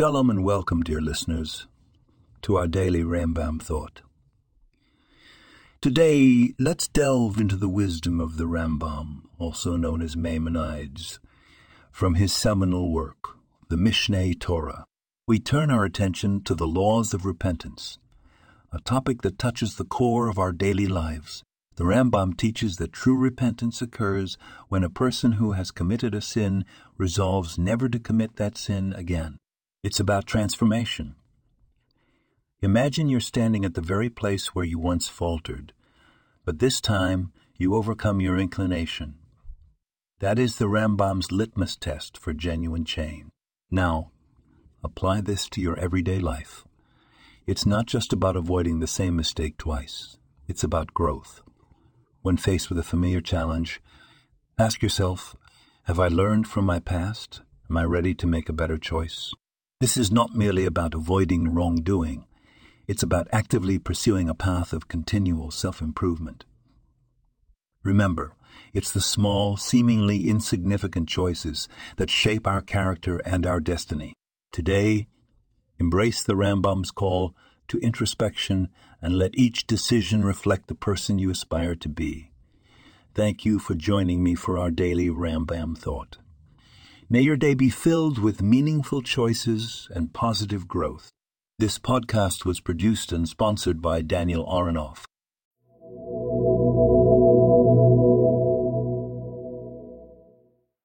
Shalom and welcome, dear listeners, to our daily Rambam thought. Today, let's delve into the wisdom of the Rambam, also known as Maimonides, from his seminal work, the Mishneh Torah. We turn our attention to the laws of repentance, a topic that touches the core of our daily lives. The Rambam teaches that true repentance occurs when a person who has committed a sin resolves never to commit that sin again. It's about transformation. Imagine you're standing at the very place where you once faltered, but this time you overcome your inclination. That is the Rambam's litmus test for genuine change. Now, apply this to your everyday life. It's not just about avoiding the same mistake twice. It's about growth. When faced with a familiar challenge, ask yourself, have I learned from my past? Am I ready to make a better choice? This is not merely about avoiding wrongdoing. It's about actively pursuing a path of continual self-improvement. Remember, it's the small, seemingly insignificant choices that shape our character and our destiny. Today, embrace the Rambam's call to introspection and let each decision reflect the person you aspire to be. Thank you for joining me for our daily Rambam thought. May your day be filled with meaningful choices and positive growth. This podcast was produced and sponsored by Daniel Aronoff.